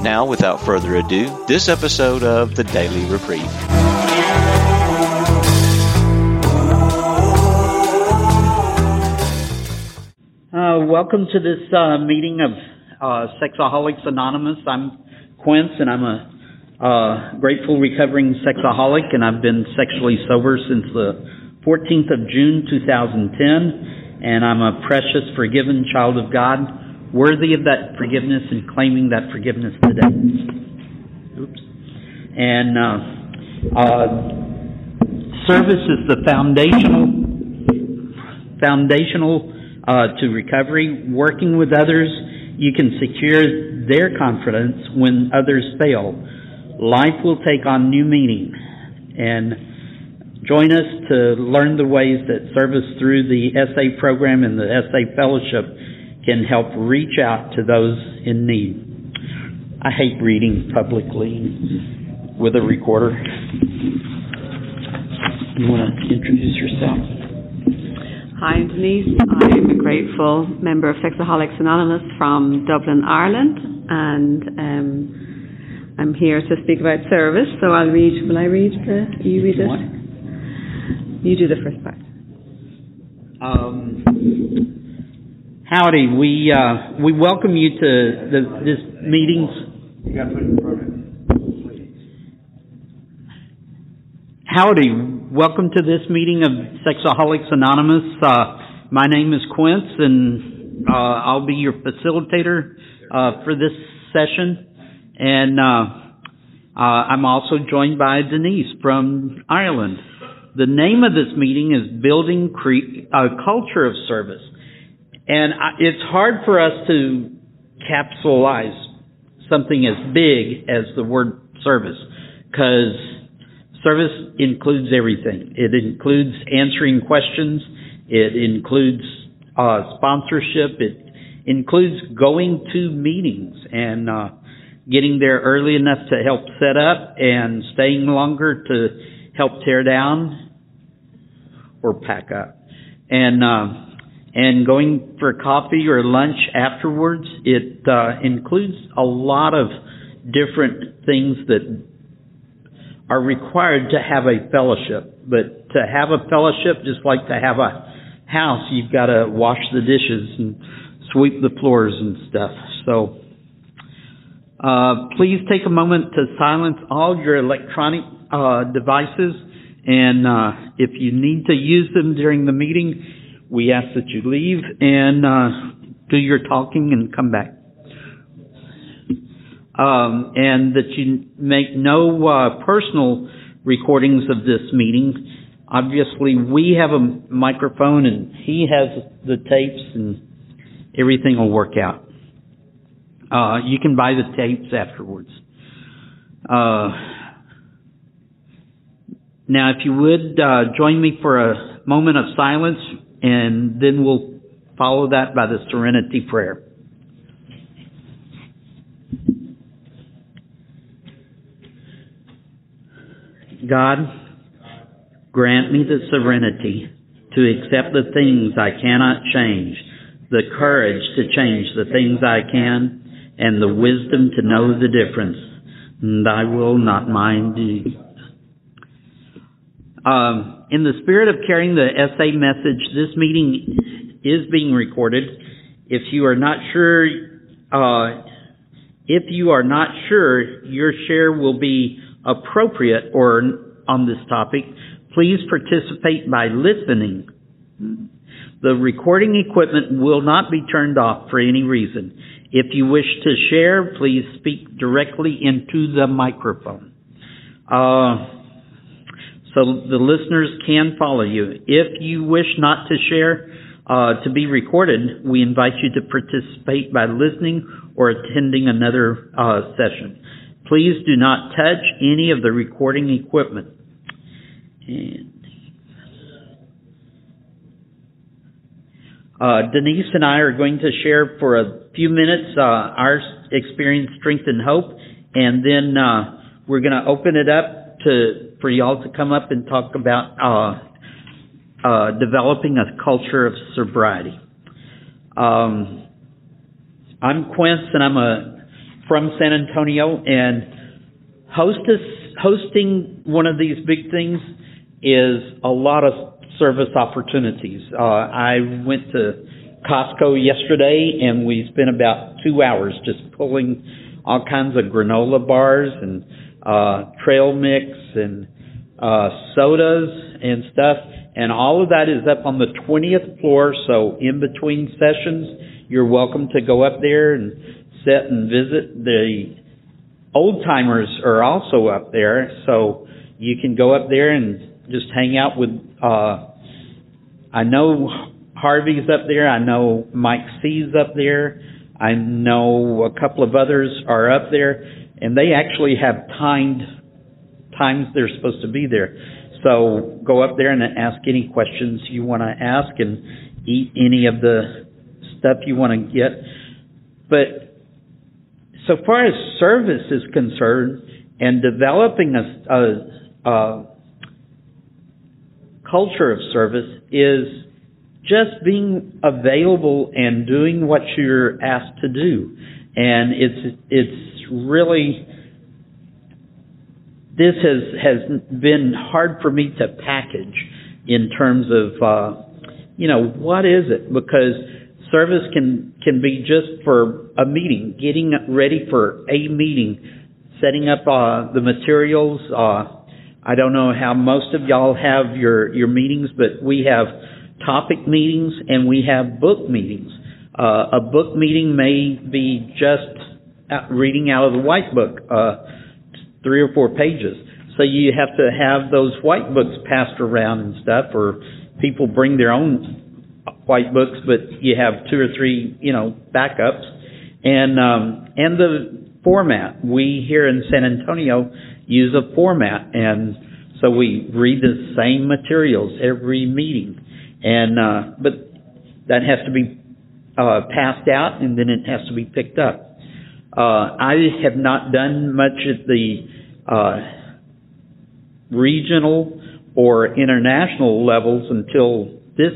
Now, without further ado, this episode of The Daily Reprieve. Welcome to this meeting of Sexaholics Anonymous. I'm Quince, and I'm a grateful recovering sexaholic, and I've been sexually sober since the 14th of June 2010, and I'm a precious, forgiven child of God, worthy of that forgiveness and claiming that forgiveness today. And service is the foundational to recovery. Working with others, you can secure their confidence when others fail. Life will take on new meaning. And join us to learn the ways that service through the SA program and the SA fellowship can help reach out to those in need. I hate reading publicly with a recorder. You want to introduce yourself? Hi, I'm Denise. I'm a grateful member of Sexaholics Anonymous from Dublin, Ireland, and I'm here to speak about service. So I'll read. Will I read? You read it. You do the first part. Howdy, we welcome you to this meeting's. You got to put it in front of you. Howdy, welcome to this meeting of Sexaholics Anonymous. My name is Quince, and I'll be your facilitator for this session. And I'm also joined by Denise from Ireland. The name of this meeting is Building a Culture of Service. And it's hard for us to capsulize something as big as the word service, because service includes everything. It includes answering questions. It includes sponsorship. It includes going to meetings and getting there early enough to help set up and staying longer to help tear down or pack up. And going for coffee or lunch afterwards. It includes a lot of different things that are required to have a fellowship. But to have a fellowship, just like to have a house, you've got to wash the dishes and sweep the floors and stuff. So please take a moment to silence all your electronic devices. And if you need to use them during the meeting, we ask that you leave and do your talking and come back. And that you make no personal recordings of this meeting. Obviously, we have a microphone and he has the tapes, and everything will work out. You can buy the tapes afterwards. Now, if you would, join me for a moment of silence, and then we'll follow that by the Serenity Prayer. God, grant me the serenity to accept the things I cannot change, the courage to change the things I can, and the wisdom to know the difference. And I will not mind thee. In the spirit of carrying the SA message, this meeting is being recorded. If you are not sure your share will be appropriate or on this topic, please participate by listening. The recording equipment will not be turned off for any reason. If you wish to share, please speak directly into the microphone. So the listeners can follow you. If you wish not to share to be recorded, we invite you to participate by listening or attending another session. Please do not touch any of the recording equipment. Denise and I are going to share for a few minutes our experience, strength, and hope, and then we're going to open it up for y'all to come up and talk about developing a culture of sobriety. I'm Quince, and I'm from San Antonio, and hosting one of these big things is a lot of service opportunities. I went to Costco yesterday, and we spent about 2 hours just pulling all kinds of granola bars and trail mix and sodas and stuff, and all of that is up on the 20th floor, so in between sessions, you're welcome to go up there and sit and visit. The old-timers are also up there, so you can go up there and just hang out with I know Harvey's up there. I know Mike C's up there. I know a couple of others are up there, and they actually have timed times they're supposed to be there. So go up there and ask any questions you want to ask and eat any of the stuff you want to get. But so far as service is concerned and developing a culture of service is just being available and doing what you're asked to do. And it's really, this has been hard for me to package in terms of, what is it? Because service can be just for a meeting, getting ready for a meeting, setting up the materials. I don't know how most of y'all have your meetings, but we have topic meetings and we have book meetings. A book meeting may be just reading out of the white book, 3 or 4 pages. So you have to have those white books passed around and stuff, or people bring their own white books, but you have 2 or 3, backups. And the format, we here in San Antonio use a format, and so we read the same materials every meeting, and but that has to be passed out, and then it has to be picked up. I have not done much at the regional or international levels until this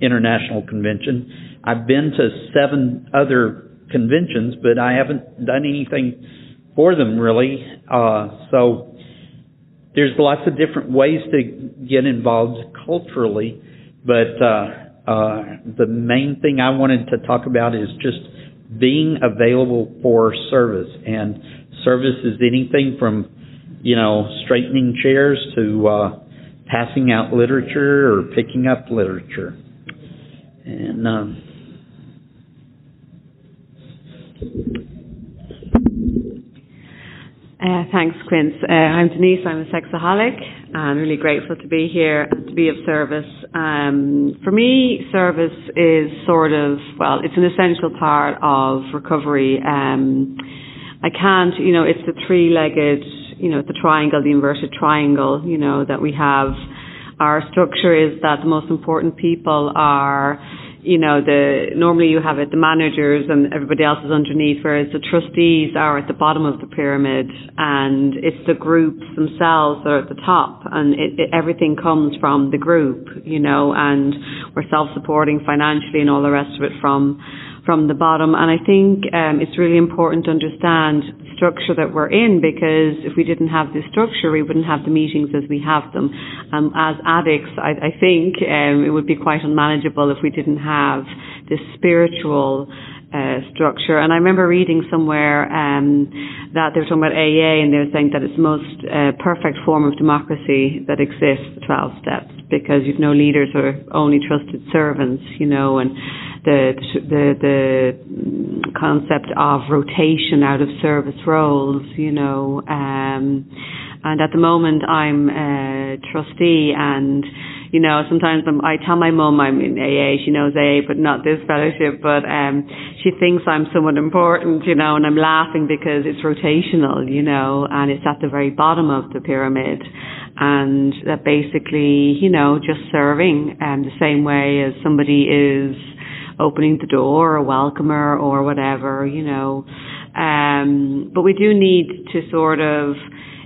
international convention. I've been to 7 other conventions, but I haven't done anything for them, really. So there's lots of different ways to get involved culturally, but the main thing I wanted to talk about is just being available for service. And service is anything from, straightening chairs to passing out literature or picking up literature. And thanks, Quince. I'm Denise. I'm a sexaholic. I'm really grateful to be here and to be of service. For me, service is it's an essential part of recovery. I can't, it's the three-legged, the triangle, the inverted triangle, that we have. Our structure is that the most important people are, normally you have it, the managers and everybody else is underneath, whereas the trustees are at the bottom of the pyramid, and it's the groups themselves that are at the top, and everything comes from the group, and we're self-supporting financially and all the rest of it from the bottom. And I think it's really important to understand the structure that we're in, because if we didn't have this structure, we wouldn't have the meetings as we have them. As addicts, I think it would be quite unmanageable if we didn't have this spiritual structure. And I remember reading somewhere that they were talking about AA, and they were saying that it's the most perfect form of democracy that exists, the 12 steps, because you've no leaders or only trusted servants, and the concept of rotation out of service roles, And at the moment, I'm a trustee, and, you know, sometimes I tell my mum I'm in AA. She knows AA, but not this fellowship. But she thinks I'm somewhat important, you know, and I'm laughing because it's rotational, you know, and it's at the very bottom of the pyramid. And that basically, you know, just serving the same way as somebody is opening the door or welcomer or whatever, you know. But we do need to sort of,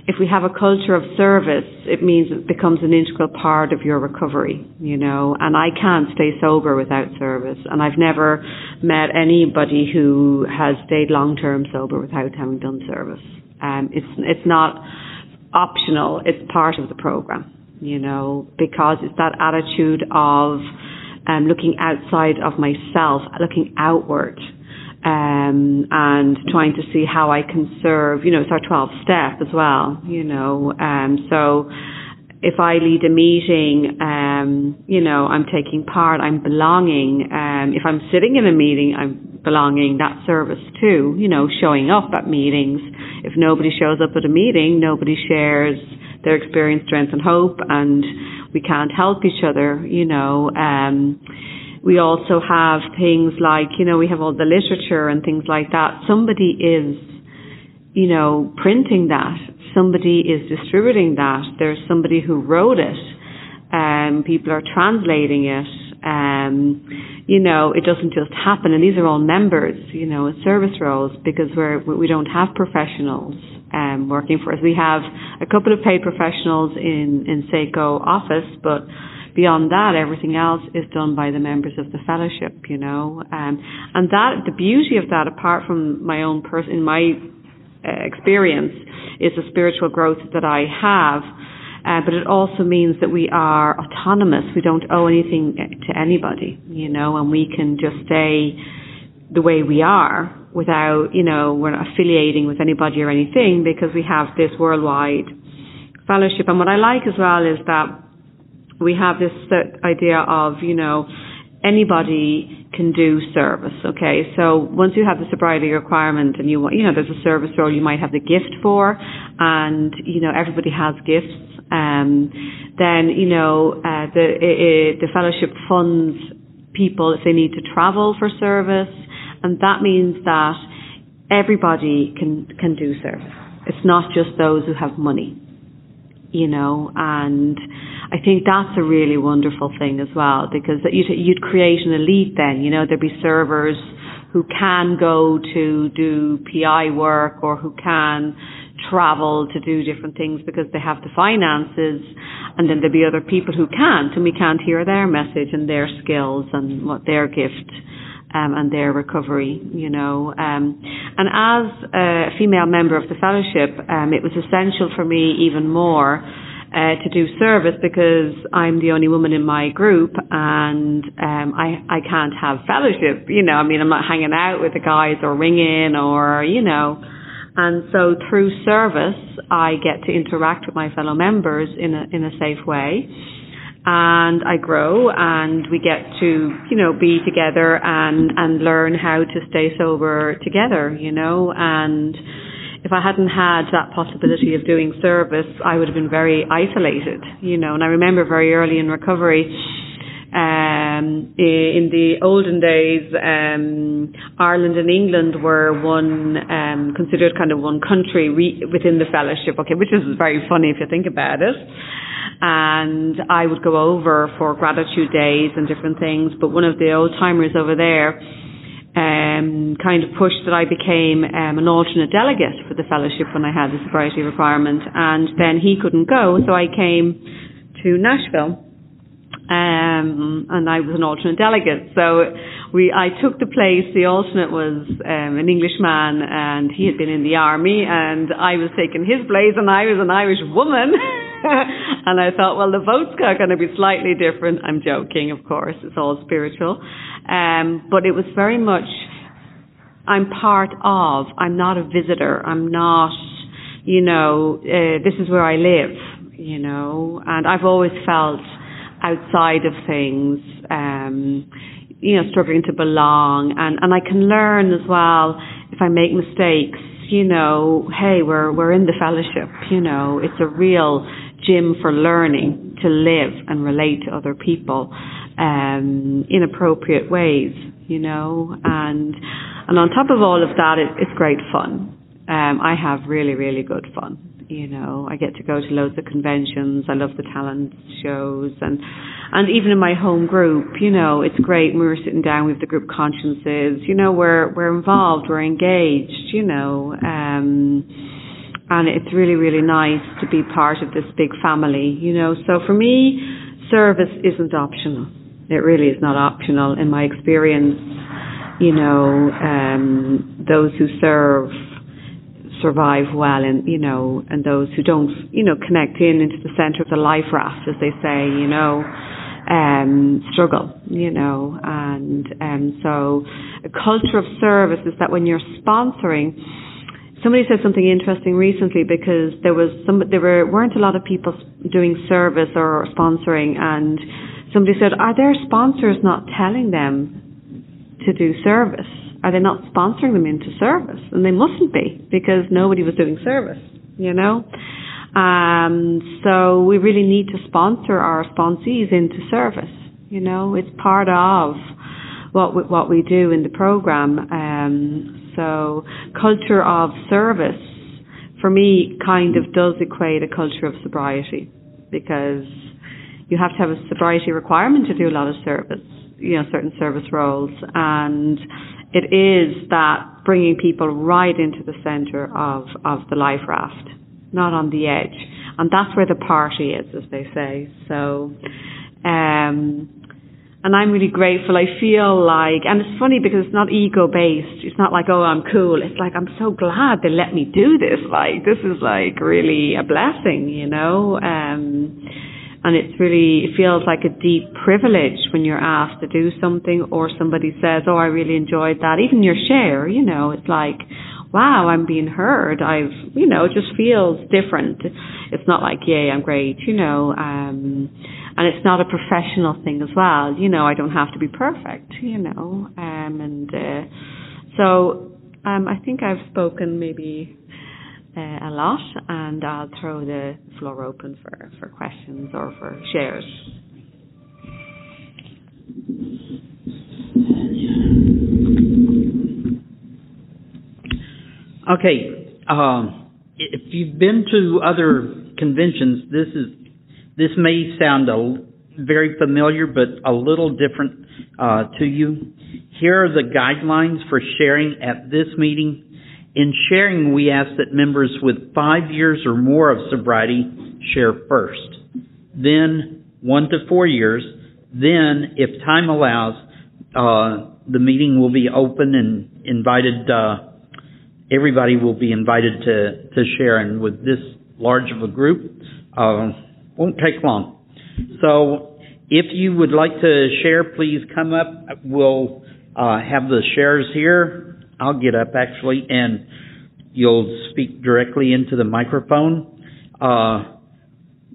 if we have a culture of service, it means it becomes an integral part of your recovery, you know, and I can't stay sober without service. And I've never met anybody who has stayed long-term sober without having done service. It's not optional, it's part of the program, you know, because it's that attitude of looking outside of myself, looking outward, and trying to see how I can serve. You know, it's our 12th step as well, you know. So if I lead a meeting, you know, I'm taking part, I'm belonging. If I'm sitting in a meeting, I'm belonging. That's service too, you know, showing up at meetings. If nobody shows up at a meeting, nobody shares their experience, strength and hope, and we can't help each other, you know. We also have things like, you know, we have all the literature and things like that. Somebody is, you know, printing that. Somebody is distributing that. There's somebody who wrote it. People are translating it. You know, it doesn't just happen. And these are all members, you know, in service roles, because we don't have professionals working for us. We have a couple of paid professionals in SECO office, but beyond that, everything else is done by the members of the fellowship, you know. And that, the beauty of that, apart from my own in my experience, is the spiritual growth that I have. But it also means that we are autonomous. We don't owe anything to anybody, you know, and we can just stay the way we are without, you know, we're not affiliating with anybody or anything, because we have this worldwide fellowship. And what I like as well is that we have this idea of, you know, anybody can do service, okay? So once you have the sobriety requirement and you want, you know, there's a service role you might have the gift for, and, you know, everybody has gifts, then, you know, the fellowship funds people if they need to travel for service, and that means that everybody can do service. It's not just those who have money, you know, and I think that's a really wonderful thing as well, because you'd create an elite then, you know, there'd be servers who can go to do PI work or who can travel to do different things because they have the finances, and then there'd be other people who can't, and we can't hear their message and their skills and what their gift and their recovery, you know. And as a female member of the fellowship, it was essential for me even more to do service, because I'm the only woman in my group, and I can't have fellowship, you know. I mean, I'm not hanging out with the guys or ringing or, you know. And so through service, I get to interact with my fellow members in a safe way. And I grow, and we get to, you know, be together and learn how to stay sober together, you know. And if I hadn't had that possibility of doing service, I would have been very isolated, you know. And I remember very early in recovery, in the olden days, Ireland and England were considered kind of one country within the fellowship, okay, which is very funny if you think about it. And I would go over for gratitude days and different things, but one of the old timers over there kind of pushed that I became an alternate delegate for the fellowship when I had the sobriety requirement, and then he couldn't go, so I came to Nashville, and I was an alternate delegate. So I took the place. The alternate was an Englishman, and he had been in the army, and I was taking his place, and I was an Irish woman. And I thought, well, the votes are going to be slightly different. I'm joking, of course. It's all spiritual. But it was very much, I'm part of. I'm not a visitor. I'm not, you know, this is where I live, you know. And I've always felt outside of things, you know, struggling to belong. And I can learn as well, if I make mistakes, you know, hey, we're in the fellowship, you know, it's a real gym for learning to live and relate to other people in appropriate ways, you know, and on top of all of that, it's great fun. I have really, really good fun. You know, I get to go to loads of conventions. I love the talent shows, and even in my home group, you know, it's great. We were sitting down with the group consciences. You know, we're involved, we're engaged. You know, and it's really, really nice to be part of this big family. You know, so for me, service isn't optional. It really is not optional in my experience. You know, those who serve survive well, and you know, and those who don't, you know, connect into the center of the life raft, as they say, you know, struggle, you know, and so a culture of service is that when you're sponsoring, somebody said something interesting recently, because there weren't a lot of people doing service or sponsoring, and somebody said, are their sponsors not telling them to do service? Are they not sponsoring them into service? And they mustn't be, because nobody was doing service, you know. So we really need to sponsor our sponsees into service, you know. It's part of what we do in the program. So culture of service, for me, kind of does equate a culture of sobriety, because you have to have a sobriety requirement to do a lot of service, you know, certain service roles, and it is that bringing people right into the center of the life raft, not on the edge. And that's where the party is, as they say. So, and I'm really grateful. I feel like, and it's funny because it's not ego-based. It's not like, oh, I'm cool. It's like, I'm so glad they let me do this. Like, this is like really a blessing, you know. And it's really, it feels like a deep privilege when you're asked to do something, or somebody says, oh, I really enjoyed that. Even your share, you know, it's like, wow, I'm being heard. I've, you know, it just feels different. It's not like, yay, I'm great, you know. And it's not a professional thing as well. You know, I don't have to be perfect, you know. So I think I've spoken maybe a lot, and I'll throw the floor open for questions or for shares. Okay, if you've been to other conventions, this may sound very familiar, but a little different to you. Here are the guidelines for sharing at this meeting. In sharing, we ask that members with 5 years or more of sobriety share first, then 1 to 4 years. Then, if time allows, the meeting will be open and invited. Everybody will be invited to share, and with this large of a group, won't take long. So, if you would like to share, please come up. We'll have the shares here. I'll get up, actually, and you'll speak directly into the microphone.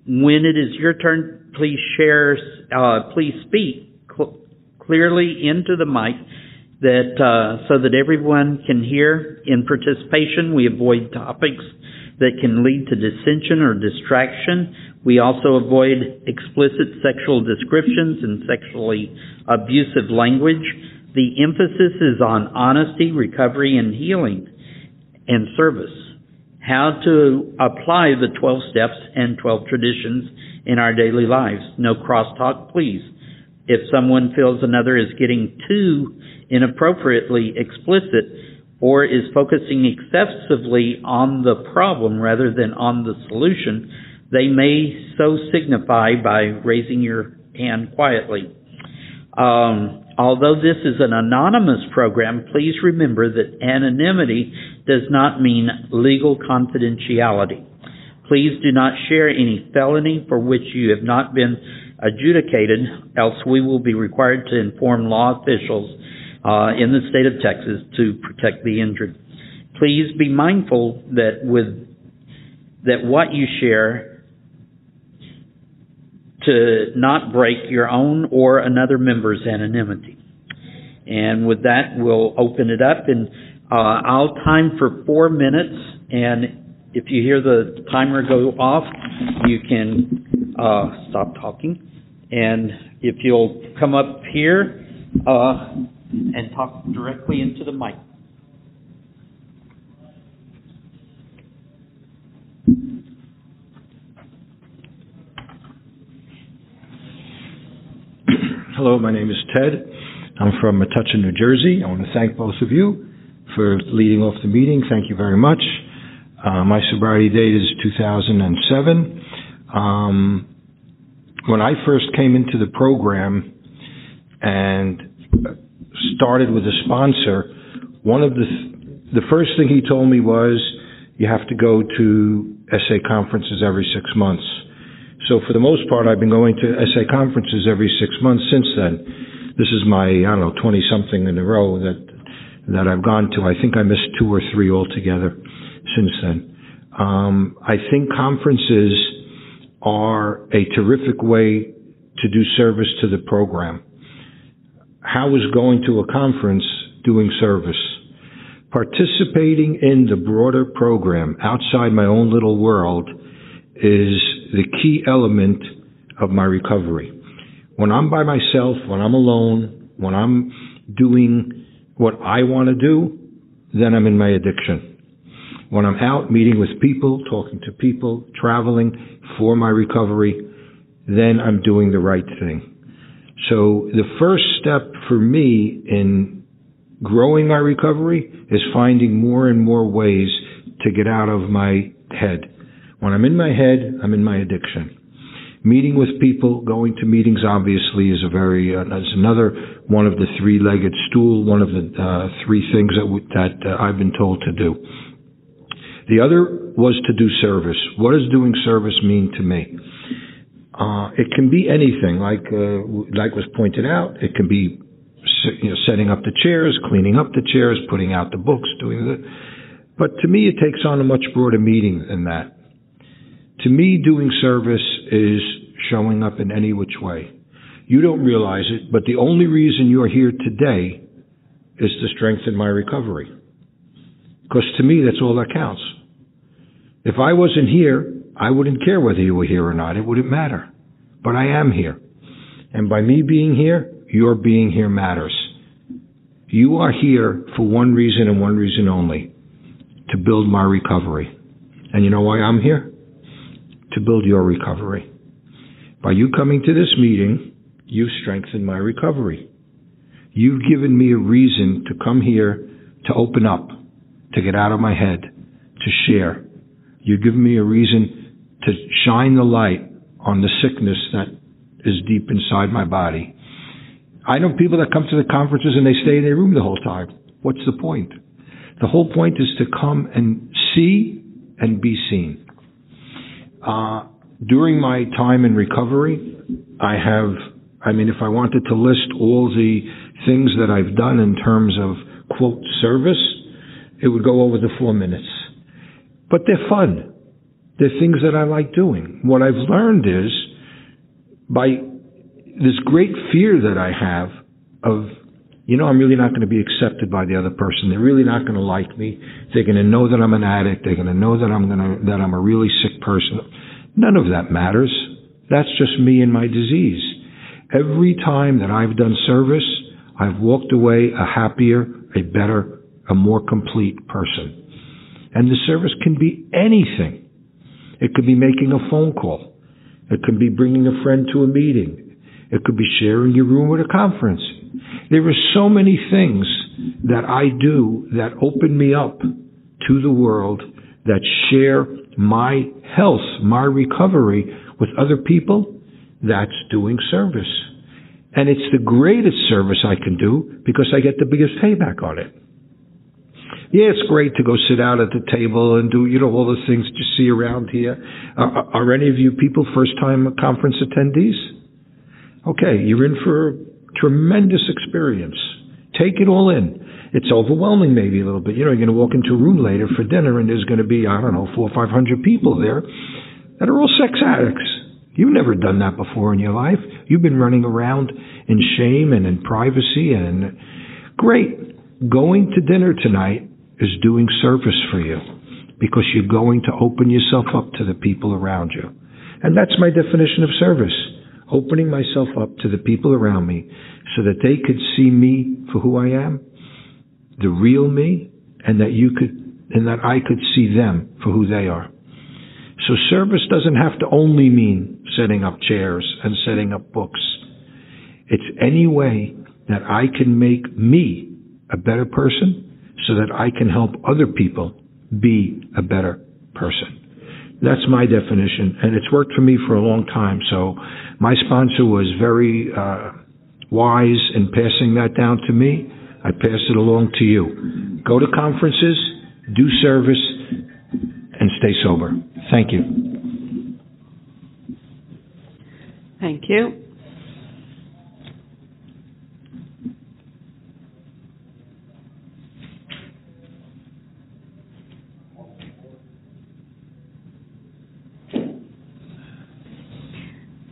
When it is your turn, please share. Please speak clearly into the mic, so that everyone can hear. In participation, we avoid topics that can lead to dissension or distraction. We also avoid explicit sexual descriptions and sexually abusive language. The emphasis is on honesty, recovery, and healing, and service. How to apply the 12 steps and 12 traditions in our daily lives. No crosstalk, please. If someone feels another is getting too inappropriately explicit or is focusing excessively on the problem rather than on the solution, they may so signify by raising your hand quietly. Although this is an anonymous program, please remember that anonymity does not mean legal confidentiality. Please do not share any felony for which you have not been adjudicated, else we will be required to inform law officials in the state of Texas to protect the injured. Please be mindful that what you share to not break your own or another member's anonymity. And with that, we'll open it up. And I'll time for 4 minutes, and if you hear the timer go off, you can stop talking. And if you'll come up here and talk directly into the mic. Hello, my name is Ted. I'm from Metuchen, New Jersey. I want to thank both of you for leading off the meeting. Thank you very much. My sobriety date is 2007. When I first came into the program and started with a sponsor, one of the first thing he told me was, you have to go to SA conferences every 6 months. So for the most part, I've been going to SA conferences every 6 months since then. This is my, I don't know, 20-something in a row that I've gone to. I think I missed 2 or 3 altogether since then. I think conferences are a terrific way to do service to the program. How is going to a conference doing service? Participating in the broader program outside my own little world is the key element of my recovery. When I'm by myself, when I'm alone, when I'm doing what I want to do, then I'm in my addiction. When I'm out meeting with people, talking to people, traveling for my recovery, then I'm doing the right thing. So the first step for me in growing my recovery is finding more and more ways to get out of my head. When I'm in my head, I'm in my addiction. Meeting with people, going to meetings, obviously, is another one of the three-legged stool, one of the three things that I've been told to do. The other was to do service. What does doing service mean to me? It can be anything, like was pointed out. It can be setting up the chairs, cleaning up the chairs, putting out the books, but to me, it takes on a much broader meaning than that. To me, doing service is showing up in any which way. You don't realize it, but the only reason you're here today is to strengthen my recovery. Because to me, that's all that counts. If I wasn't here, I wouldn't care whether you were here or not. It wouldn't matter. But I am here. And by me being here, your being here matters. You are here for one reason and one reason only, to build my recovery. And you know why I'm here? To build your recovery. By you coming to this meeting, you've strengthened my recovery. You've given me a reason to come here, to open up, to get out of my head, to share. You've given me a reason to shine the light on the sickness that is deep inside my body. I know people that come to the conferences and they stay in their room the whole time. What's the point? The whole point is to come and see and be seen. During my time in recovery, if I wanted to list all the things that I've done in terms of, quote, service, it would go over the 4 minutes. But they're fun. They're things that I like doing. What I've learned is, by this great fear that I have of, I'm really not going to be accepted by the other person. They're really not going to like me. They're going to know that I'm an addict. They're going to know that I'm a really sick person. None of that matters. That's just me and my disease. Every time that I've done service, I've walked away a happier, a better, a more complete person. And the service can be anything. It could be making a phone call. It could be bringing a friend to a meeting. It could be sharing your room at a conference. There are so many things that I do that open me up to the world, that share my health, my recovery with other people. That's doing service. And it's the greatest service I can do because I get the biggest payback on it. Yeah, it's great to go sit out at the table and do, all the things that you see around here. Are any of you people first-time conference attendees? Okay, you're in for tremendous experience. Take it all in. It's overwhelming maybe a little bit. You're going to walk into a room later for dinner and there's going to be, 400 or 500 people there that are all sex addicts. You've never done that before in your life. You've been running around in shame and in privacy. And great. Going to dinner tonight is doing service for you because you're going to open yourself up to the people around you. And that's my definition of service, opening myself up to the people around me so that they could see me for who I am, the real me, and that you could, and that I could see them for who they are. So service doesn't have to only mean setting up chairs and setting up books. It's any way that I can make me a better person so that I can help other people be a better person. That's my definition, and it's worked for me for a long time. So my sponsor was very wise in passing that down to me. I pass it along to you. Go to conferences, do service, and stay sober. Thank you. Thank you.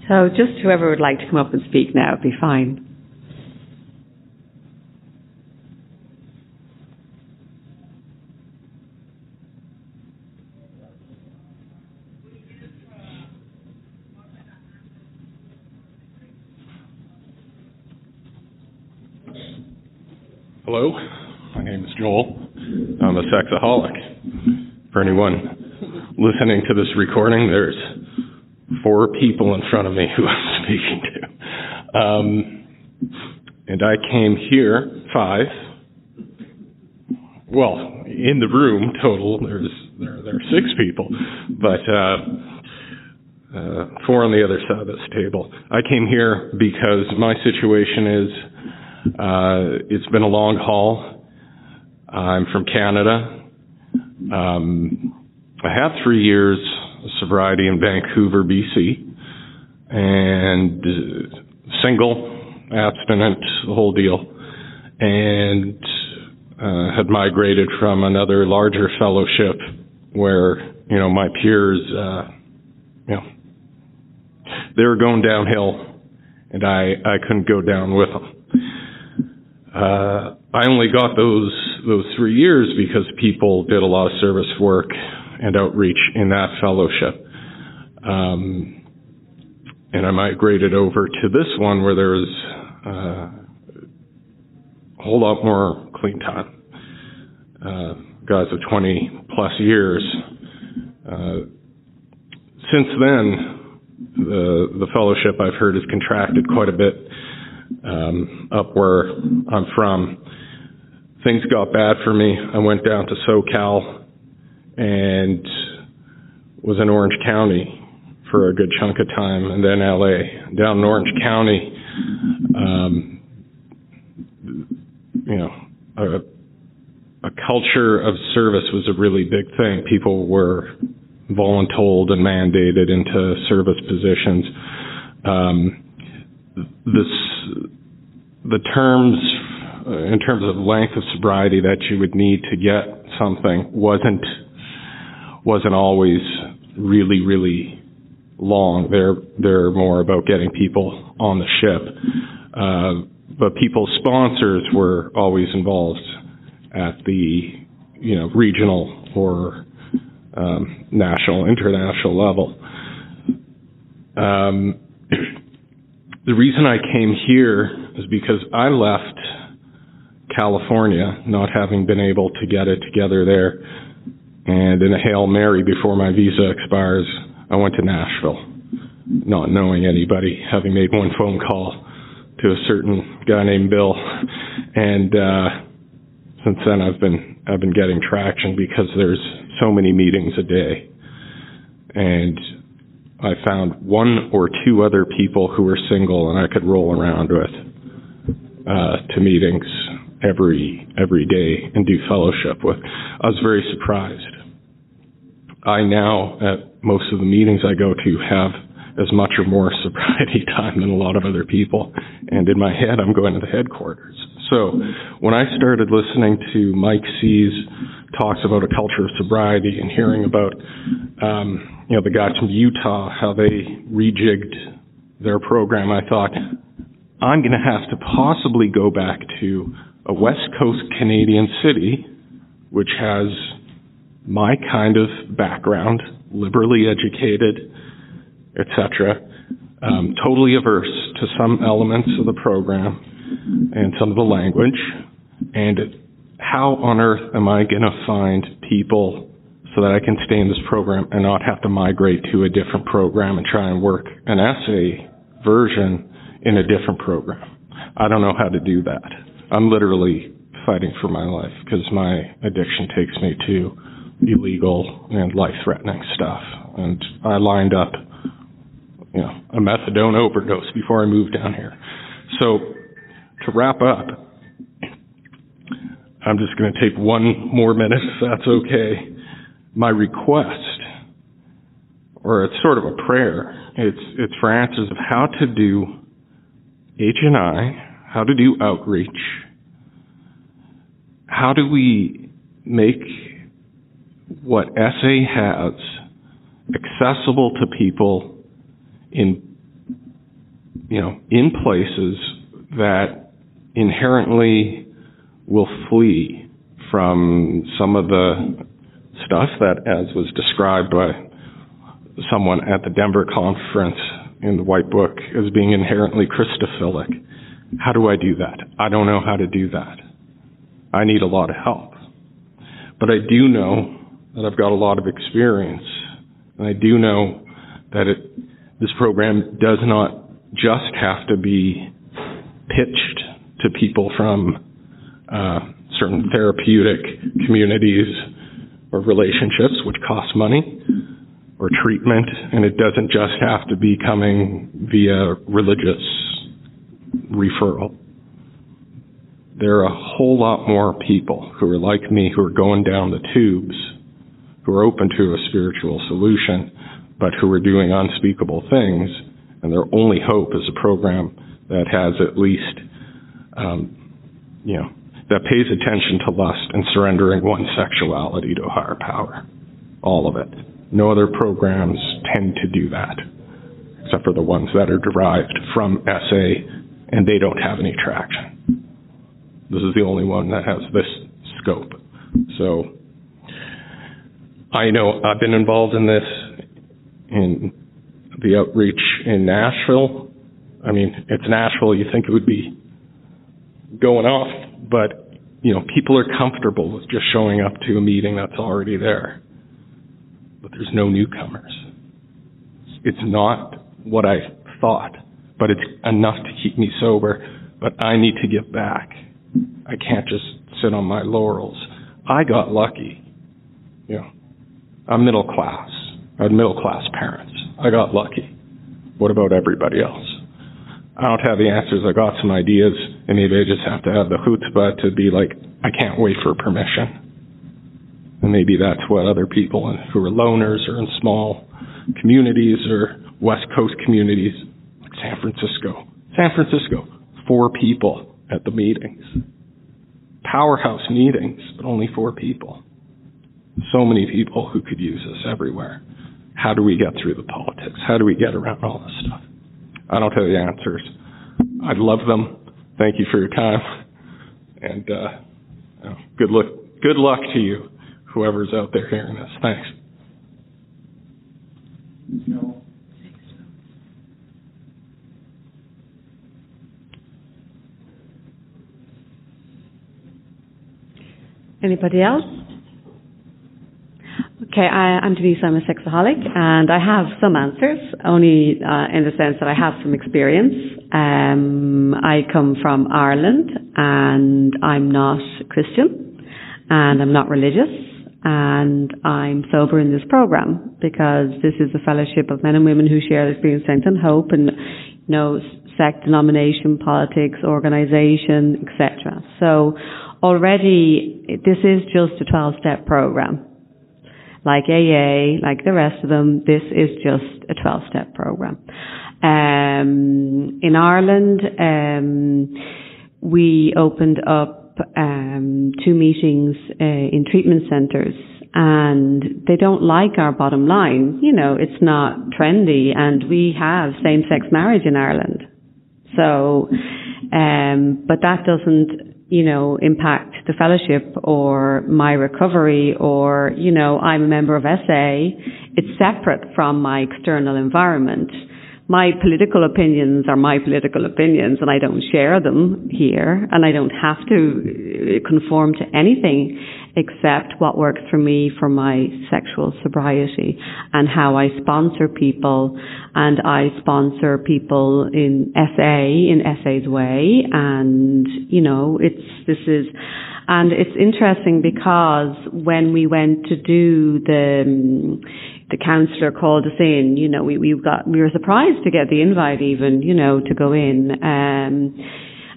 So just whoever would like to come up and speak now would be fine. Hello, my name is Joel. I'm a sexaholic. For anyone listening to this recording, there's 4 people in front of me who I'm speaking to. And I came here, 5. Well, in the room total, there are 6 people, but 4 on the other side of this table. I came here because my situation is, it's been a long haul. I'm from Canada. I had 3 years sobriety in Vancouver, BC, and single, abstinent, the whole deal, and had migrated from another larger fellowship where, you know, my peers, they were going downhill, and I couldn't go down with them. I only got those 3 years because people did a lot of service work and outreach in that fellowship. And I migrated over to this one where there was a whole lot more clean time. Guys of 20 plus years. Since then, the fellowship I've heard has contracted quite a bit up where I'm from. Things got bad for me. I went down to SoCal and was in Orange County for a good chunk of time, and then LA. Down in Orange County, a culture of service was a really big thing. People were voluntold and mandated into service positions. The terms, in terms of length of sobriety that you would need to get something, wasn't always really, really long. They're more about getting people on the ship. But people's sponsors were always involved at the, regional or national, international level. The reason I came here is because I left California, not having been able to get it together there. And in a Hail Mary before my visa expires, I went to Nashville, not knowing anybody, having made one phone call to a certain guy named Bill. And since then, I've been getting traction because there's so many meetings a day. And I found 1 or 2 other people who were single and I could roll around with to meetings every day and do fellowship with. I was very surprised. I now, at most of the meetings I go to, have as much or more sobriety time than a lot of other people. And in my head, I'm going to the headquarters. So when I started listening to Mike C's talks about a culture of sobriety and hearing about, the guys from Utah, how they rejigged their program, I thought, I'm going to have to possibly go back to a West Coast Canadian city which has my kind of background, liberally educated, etc., totally averse to some elements of the program and some of the language. And how on earth am I going to find people so that I can stay in this program and not have to migrate to a different program and try and work an essay version in a different program? I don't know how to do that. I'm literally fighting for my life because my addiction takes me to illegal and life-threatening stuff. And I lined up, you know, a methadone overdose before I moved down here. So to wrap up, I'm just going to take one more minute if that's okay. My request, or it's sort of a prayer, it's for answers of how to do H&I, how to do outreach, how do we make what SA has accessible to people in, you know, in places that inherently will flee from some of the stuff that, as was described by someone at the Denver conference in the White Book, as being inherently Christophilic. How do I do that? I don't know how to do that. I need a lot of help. But I do know that I've got a lot of experience, and I do know that this program does not just have to be pitched to people from certain therapeutic communities or relationships, which cost money, or treatment, and it doesn't just have to be coming via religious referral. There are a whole lot more people who are like me, who are going down the tubes, who are open to a spiritual solution, but who are doing unspeakable things, and their only hope is a program that has at least, that pays attention to lust and surrendering one's sexuality to a higher power. All of it. No other programs tend to do that, except for the ones that are derived from SA, and they don't have any traction. This is the only one that has this scope. So, I know I've been involved in this, in the outreach in Nashville. I mean, it's Nashville, you think it would be going off, but, you know, people are comfortable with just showing up to a meeting that's already there. But there's no newcomers. It's not what I thought, but it's enough to keep me sober. But I need to give back. I can't just sit on my laurels. I got lucky. You know, I'm middle class. I had middle class parents. I got lucky. What about everybody else? I don't have the answers. I got some ideas, and maybe I just have to have the chutzpah to be like, I can't wait for permission. And maybe that's what other people who are loners or in small communities or West Coast communities, like San Francisco, 4 people at the meetings. Powerhouse meetings, but only 4 people. So many people who could use this everywhere. How do we get through the politics? How do we get around all this stuff? I don't have the answers. I love them. Thank you for your time. And good luck to you, whoever's out there hearing this. Thanks. No. Anybody else? Okay, I'm Denise, I'm a sexaholic, and I have some answers, only in the sense that I have some experience. I come from Ireland, and I'm not Christian, and I'm not religious, and I'm sober in this program, because this is a fellowship of men and women who share their experience, strength, and hope, and, you know, sect, denomination, politics, organization, etc. So already, this is just a 12-step program. Like AA, like the rest of them, this is just a 12-step program. In Ireland, we opened up 2 meetings in treatment centres, and they don't like our bottom line. You know, it's not trendy, and we have same-sex marriage in Ireland. So, but that doesn't you know, impact the fellowship or my recovery, or, you know, I'm a member of SA. It's separate from my external environment. My political opinions are my political opinions, and I don't share them here, and I don't have to conform to anything except what works for me for my sexual sobriety and how I sponsor people. And I sponsor people in SA's way. And, you know, it's interesting because when we went to do the counselor called us in, you know, we were surprised to get the invite even, you know, to go in.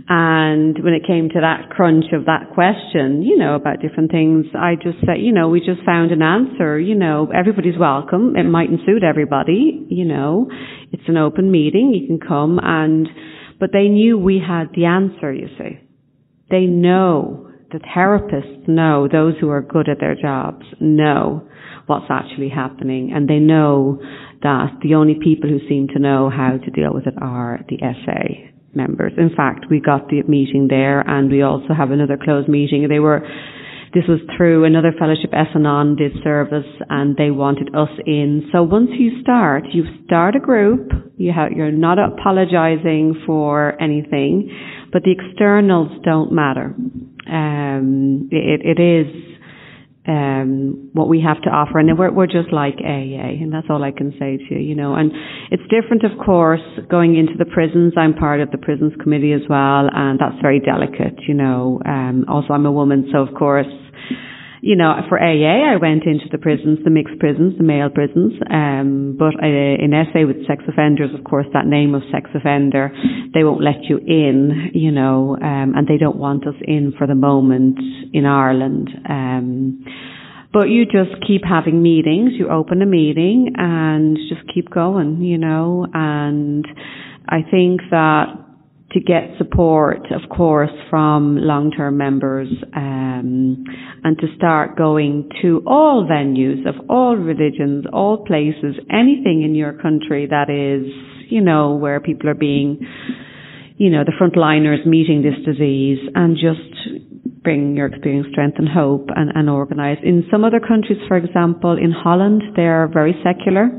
And when it came to that crunch of that question, you know, about different things, I just said, you know, we just found an answer, you know, everybody's welcome. It mightn't suit everybody, you know, it's an open meeting. You can come but they knew we had the answer, you see. They know, the therapists know, those who are good at their jobs know what's actually happening, and they know that the only people who seem to know how to deal with it are the SA members. In fact, we got the meeting there, and we also have another closed meeting. This was through another fellowship, SNN did service, and they wanted us in. So once you start a group, you're not apologizing for anything, but the externals don't matter. It is what we have to offer, and we're just like AA, and that's all I can say to you, you know. And it's different, of course, going into the prisons. I'm part of the prisons committee as well, and that's very delicate, you know. Also, I'm a woman, so of course, you know, for AA, I went into the prisons, the mixed prisons, the male prisons. But in SA with sex offenders, of course, that name of sex offender, they won't let you in, you know, and they don't want us in for the moment in Ireland. But you just keep having meetings. You open a meeting and just keep going, you know. And I think that to get support, of course, from long-term members, and to start going to all venues of all religions, all places, anything in your country that is, you know, where people are being, you know, the frontliners meeting this disease, and just bring your experience, strength and hope, and organize. In some other countries, for example, in Holland, they are very secular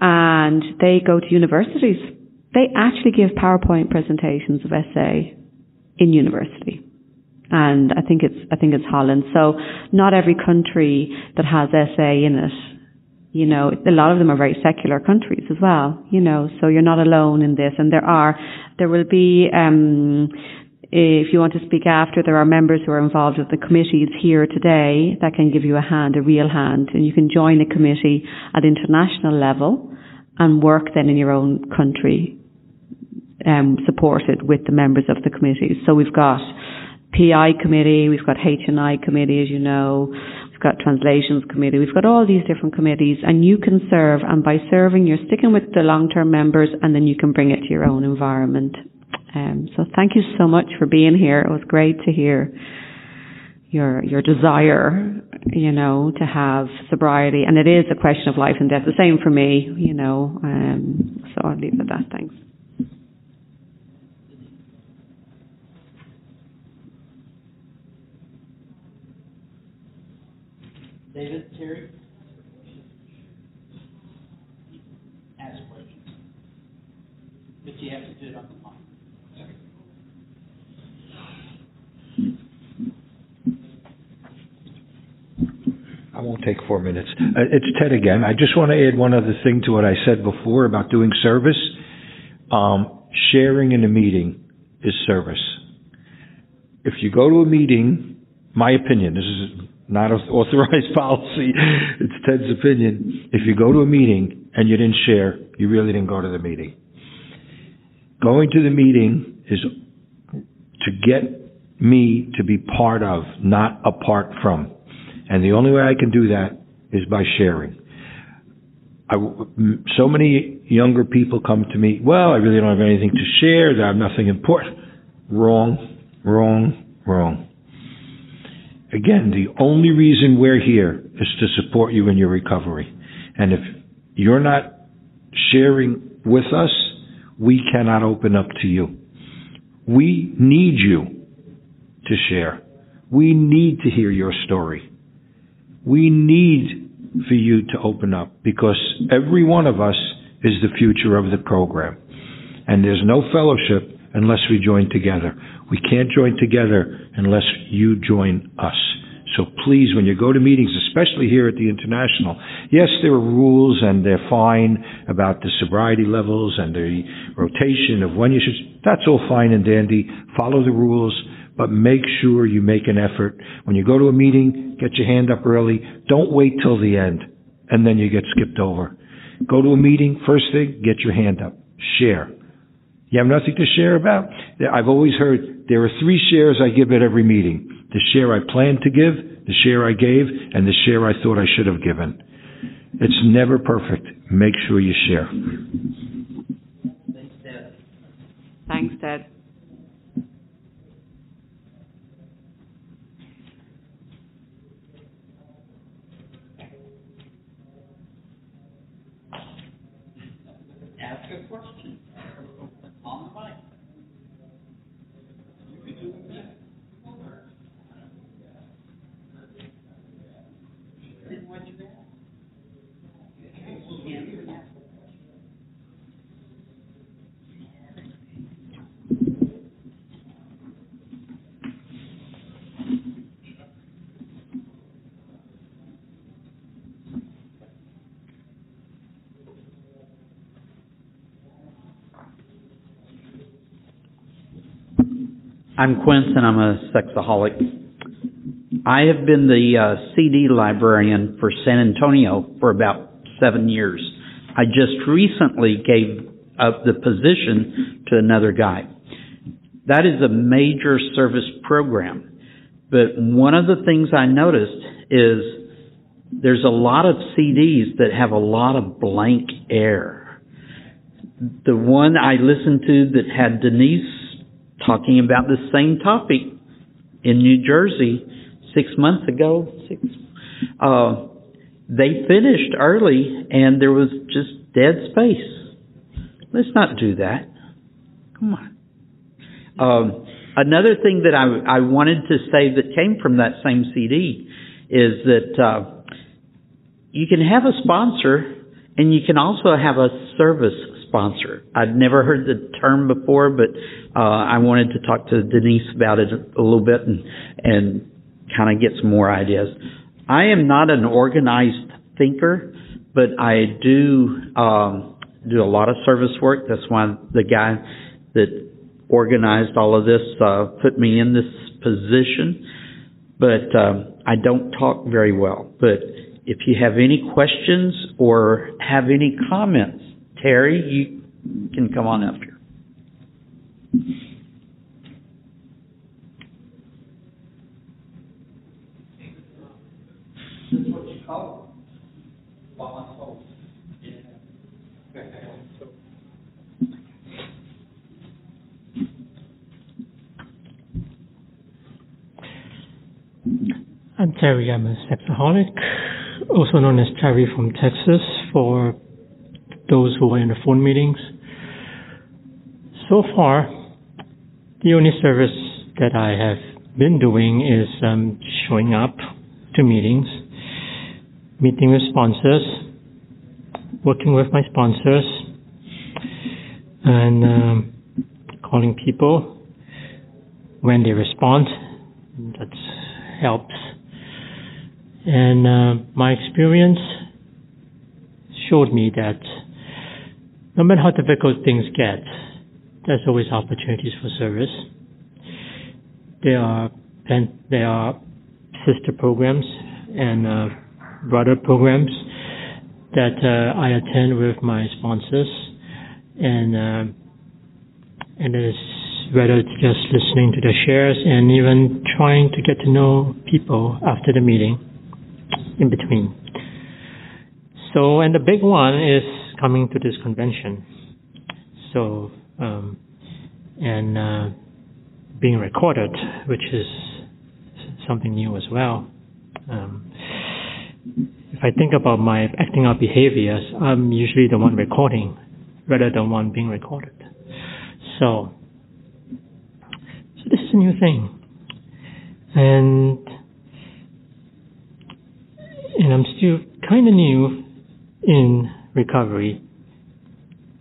and they go to universities. They actually give PowerPoint presentations of SA in university. And I think it's Holland. So not every country that has SA in it, you know, a lot of them are very secular countries as well, you know, so you're not alone in this. And there will be, if you want to speak after, there are members who are involved with the committees here today that can give you a hand, a real hand, and you can join a committee at international level and work then in your own country, supported with the members of the committees. So we've got PI committee, we've got H&I committee, as you know, we've got translations committee, we've got all these different committees, and you can serve, and by serving you're sticking with the long-term members, and then you can bring it to your own environment. So thank you so much for being here. It was great to hear your desire, you know, to have sobriety. And it is a question of life and death. The same for me, you know. So I'll leave it at that. Thanks. David, Terry? Ask questions. But you have to do it on the mic. I won't take 4 minutes. It's Ted again. I just want to add one other thing to what I said before about doing service. Sharing in a meeting is service. If you go to a meeting, my opinion, this is not an authorized policy, it's Ted's opinion. If you go to a meeting and you didn't share, you really didn't go to the meeting. Going to the meeting is to get me to be part of, not apart from. And the only way I can do that is by sharing. So many younger people come to me, well, I really don't have anything to share, I have nothing important. Wrong. Again, the only reason we're here is to support you in your recovery. And if you're not sharing with us, we cannot open up to you. We need you. to share. We need to hear your story. We need for you to open up, because every one of us is the future of the program. And there's no fellowship unless we join together. We can't join together unless you join us. So please, when you go to meetings, especially here at the International, yes, there are rules and they're fine about the sobriety levels and the rotation of when you should. That's all fine and dandy. Follow the rules, but make sure you make an effort. When you go to a meeting, get your hand up early. Don't wait till the end, and then you get skipped over. Go to a meeting, first thing, get your hand up. Share. You have nothing to share about? I've always heard there are three shares I give at every meeting. The share I planned to give, the share I gave, and the share I thought I should have given. It's never perfect. Make sure you share. Thanks, Ted. Thanks, Ted. Ask a question. On the mic. You can do it next. I'm Quince, and I'm a sexaholic. I have been the CD librarian for San Antonio for about 7 years. I just recently gave up the position to another guy. That is a major service program. But one of the things I noticed is there's a lot of CDs that have a lot of blank air. The one I listened to that had Denise talking about the same topic in New Jersey 6 months ago. They finished early, and there was just dead space. Let's not do that. Come on. Another thing that I wanted to say that came from that same CD is that you can have a sponsor, and you can also have a service sponsor. I'd never heard the term before, but I wanted to talk to Denise about it a little bit and kind of get some more ideas. I am not an organized thinker, but I do a lot of service work. That's why the guy that organized all of this put me in this position. But I don't talk very well. But if you have any questions or have any comments, Terry, you can come on up here. This is what you call bottle. I'm Terry. I'm a sexaholic, also known as Terry from Texas, for those who are in the phone meetings. So far, the only service that I have been doing is showing up to meetings, meeting with sponsors, working with my sponsors, and calling people when they respond. That helps. And my experience showed me that no matter how difficult things get, there's always opportunities for service. There are sister programs and brother programs that I attend with my sponsors, and it's whether it's just listening to their shares and even trying to get to know people after the meeting, in between. So, and the big one is coming to this convention. So, being recorded, which is something new as well. If I think about my acting out behaviors, I'm usually the one recording rather than one being recorded. So this is a new thing. And I'm still kind of new in recovery.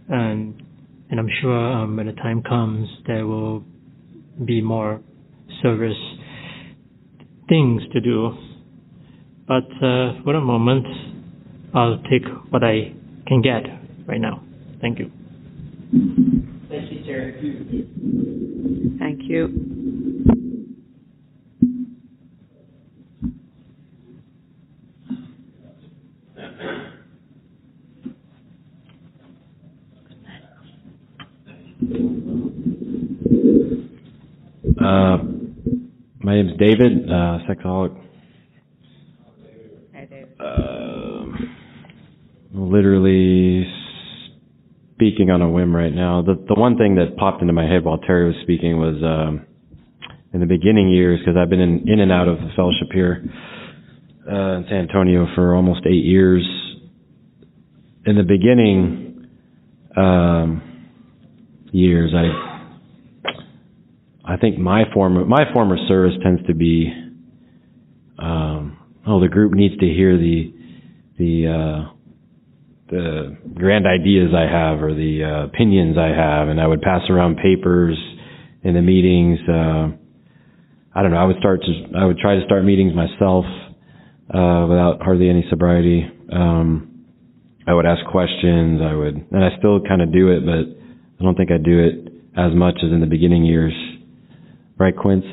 And I'm sure when the time comes, there will be more service things to do. But for the moment, I'll take what I can get right now. Thank you. Thank you, Terry. Thank you. My name is David, sexaholic. Hi, David. Literally speaking on a whim right now. The one thing that popped into my head while Terry was speaking was in the beginning years, because I've been in and out of the fellowship here in San Antonio for almost 8 years. In the beginning years, I think my former service tends to be, the group needs to hear the grand ideas I have or the opinions I have, and I would pass around papers in the meetings. I don't know. I would try to start meetings myself without hardly any sobriety. I would ask questions. and I still kind of do it, but I don't think I do it as much as in the beginning years. Right, Quince?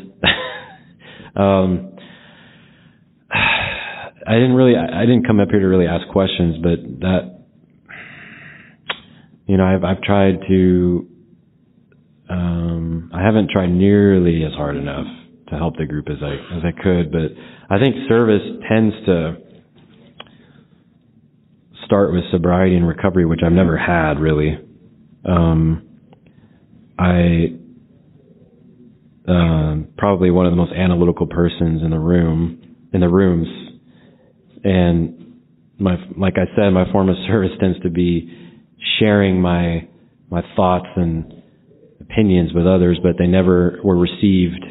I didn't come up here to really ask questions, but that, I've tried to, I haven't tried nearly as hard enough to help the group as I could, but I think service tends to start with sobriety and recovery, which I've never had really. Probably one of the most analytical persons in the rooms. And like I said, my form of service tends to be sharing my thoughts and opinions with others, but they never were received.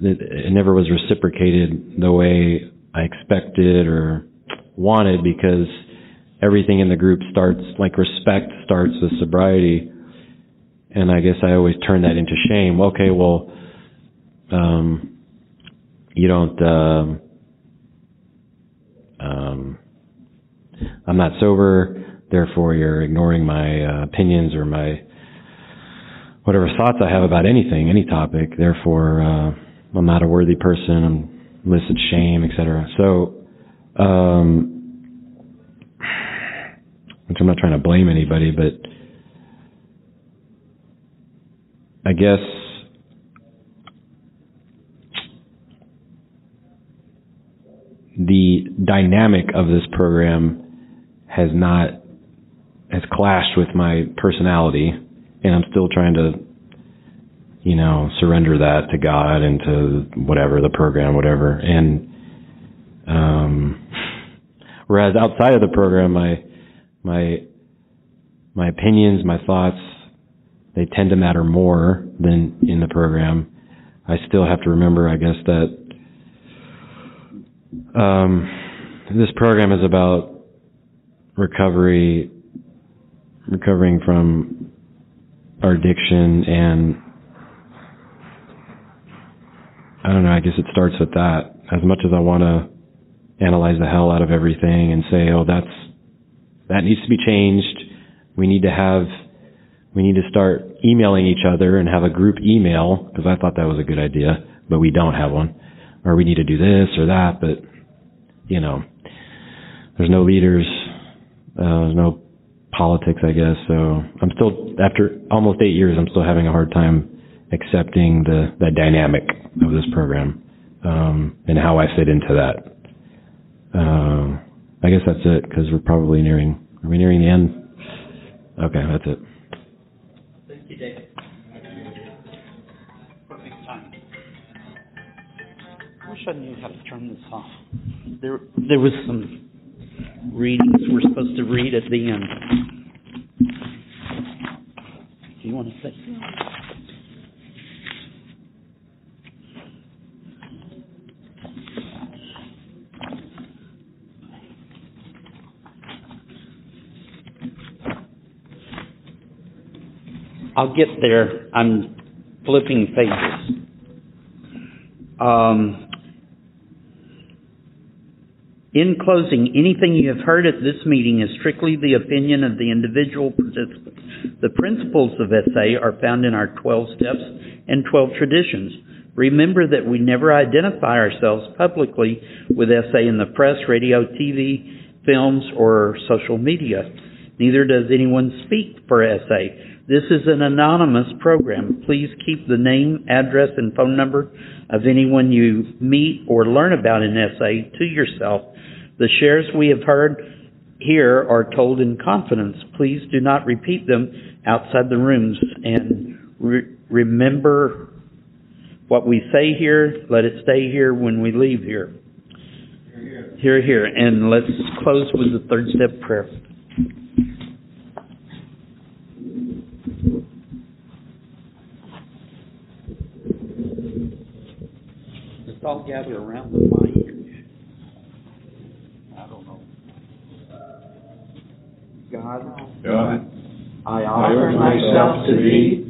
It never was reciprocated the way I expected or wanted, because everything in the group starts with sobriety. And I guess I always turn that into shame. Okay, well, you don't, I'm not sober, therefore you're ignoring my opinions or my whatever thoughts I have about anything, any topic. Therefore, I'm not a worthy person. I'm listed shame, etc. So, which I'm not trying to blame anybody, but I guess the dynamic of this program has clashed with my personality, and I'm still trying to, surrender that to God and to whatever, the program, whatever. And whereas outside of the program, my opinions, my thoughts, they tend to matter more than in the program. I still have to remember, I guess, that this program is about recovering from our addiction, and I don't know, I guess it starts with that. As much as I want to analyze the hell out of everything and say, oh, that needs to be changed, we need to start emailing each other and have a group email, because I thought that was a good idea, but we don't have one. Or we need to do this or that, but, there's no leaders, there's no politics, I guess. So I'm still, after almost 8 years, I'm still having a hard time accepting the dynamic of this program and how I fit into that. I guess that's it, because we're probably nearing the end? Okay, that's it. I wish I knew how to turn this off. There was some readings we're supposed to read at the end. Do you want to say something? I'll get there. I'm flipping pages. In closing, anything you have heard at this meeting is strictly the opinion of the individual participant. The principles of SA are found in our 12 steps and 12 traditions. Remember that we never identify ourselves publicly with SA in the press, radio, TV, films, or social media. Neither does anyone speak for SA. This is an anonymous program. Please keep the name, address, and phone number of anyone you meet or learn about in SA to yourself. The shares we have heard here are told in confidence. Please do not repeat them outside the rooms. And remember what we say here, let it stay here when we leave here. Hear, hear. And let's close with the third step prayer. Let's all gather around the mic. I don't know. God, I offer myself to Thee,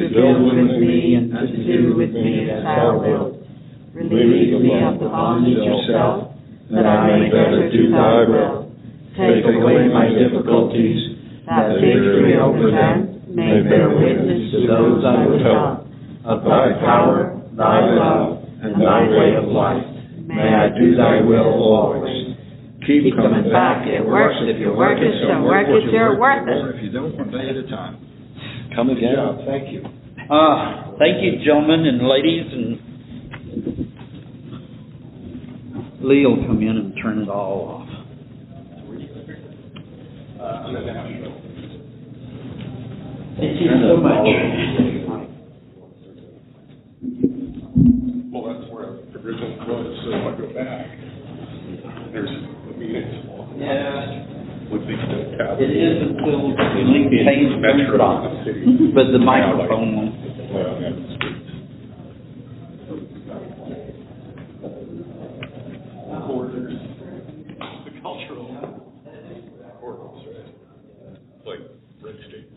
to go with me and to do with me as Thou wilt. Relieve me of the bondage of self, that I may better do Thy will. Take away my difficulties, that victory over them may bear witness to those I would help. Of Thy power, Thy love, and Thy way of life, may I do Thy will always. Keep coming back. It works. If you work it, so work it, you're worth it. If you don't, one day at a time. Come again. Thank you. Thank you, gentlemen and ladies. And Lee will come in and turn it all off. Thank you so much. Well, that's where the original was, so I go back. There's the meetings. Yeah. It is until we link the change metro on the city. But the microphone won't. Well, yeah. Borders. The cultural borders, right? Like red state.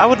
I would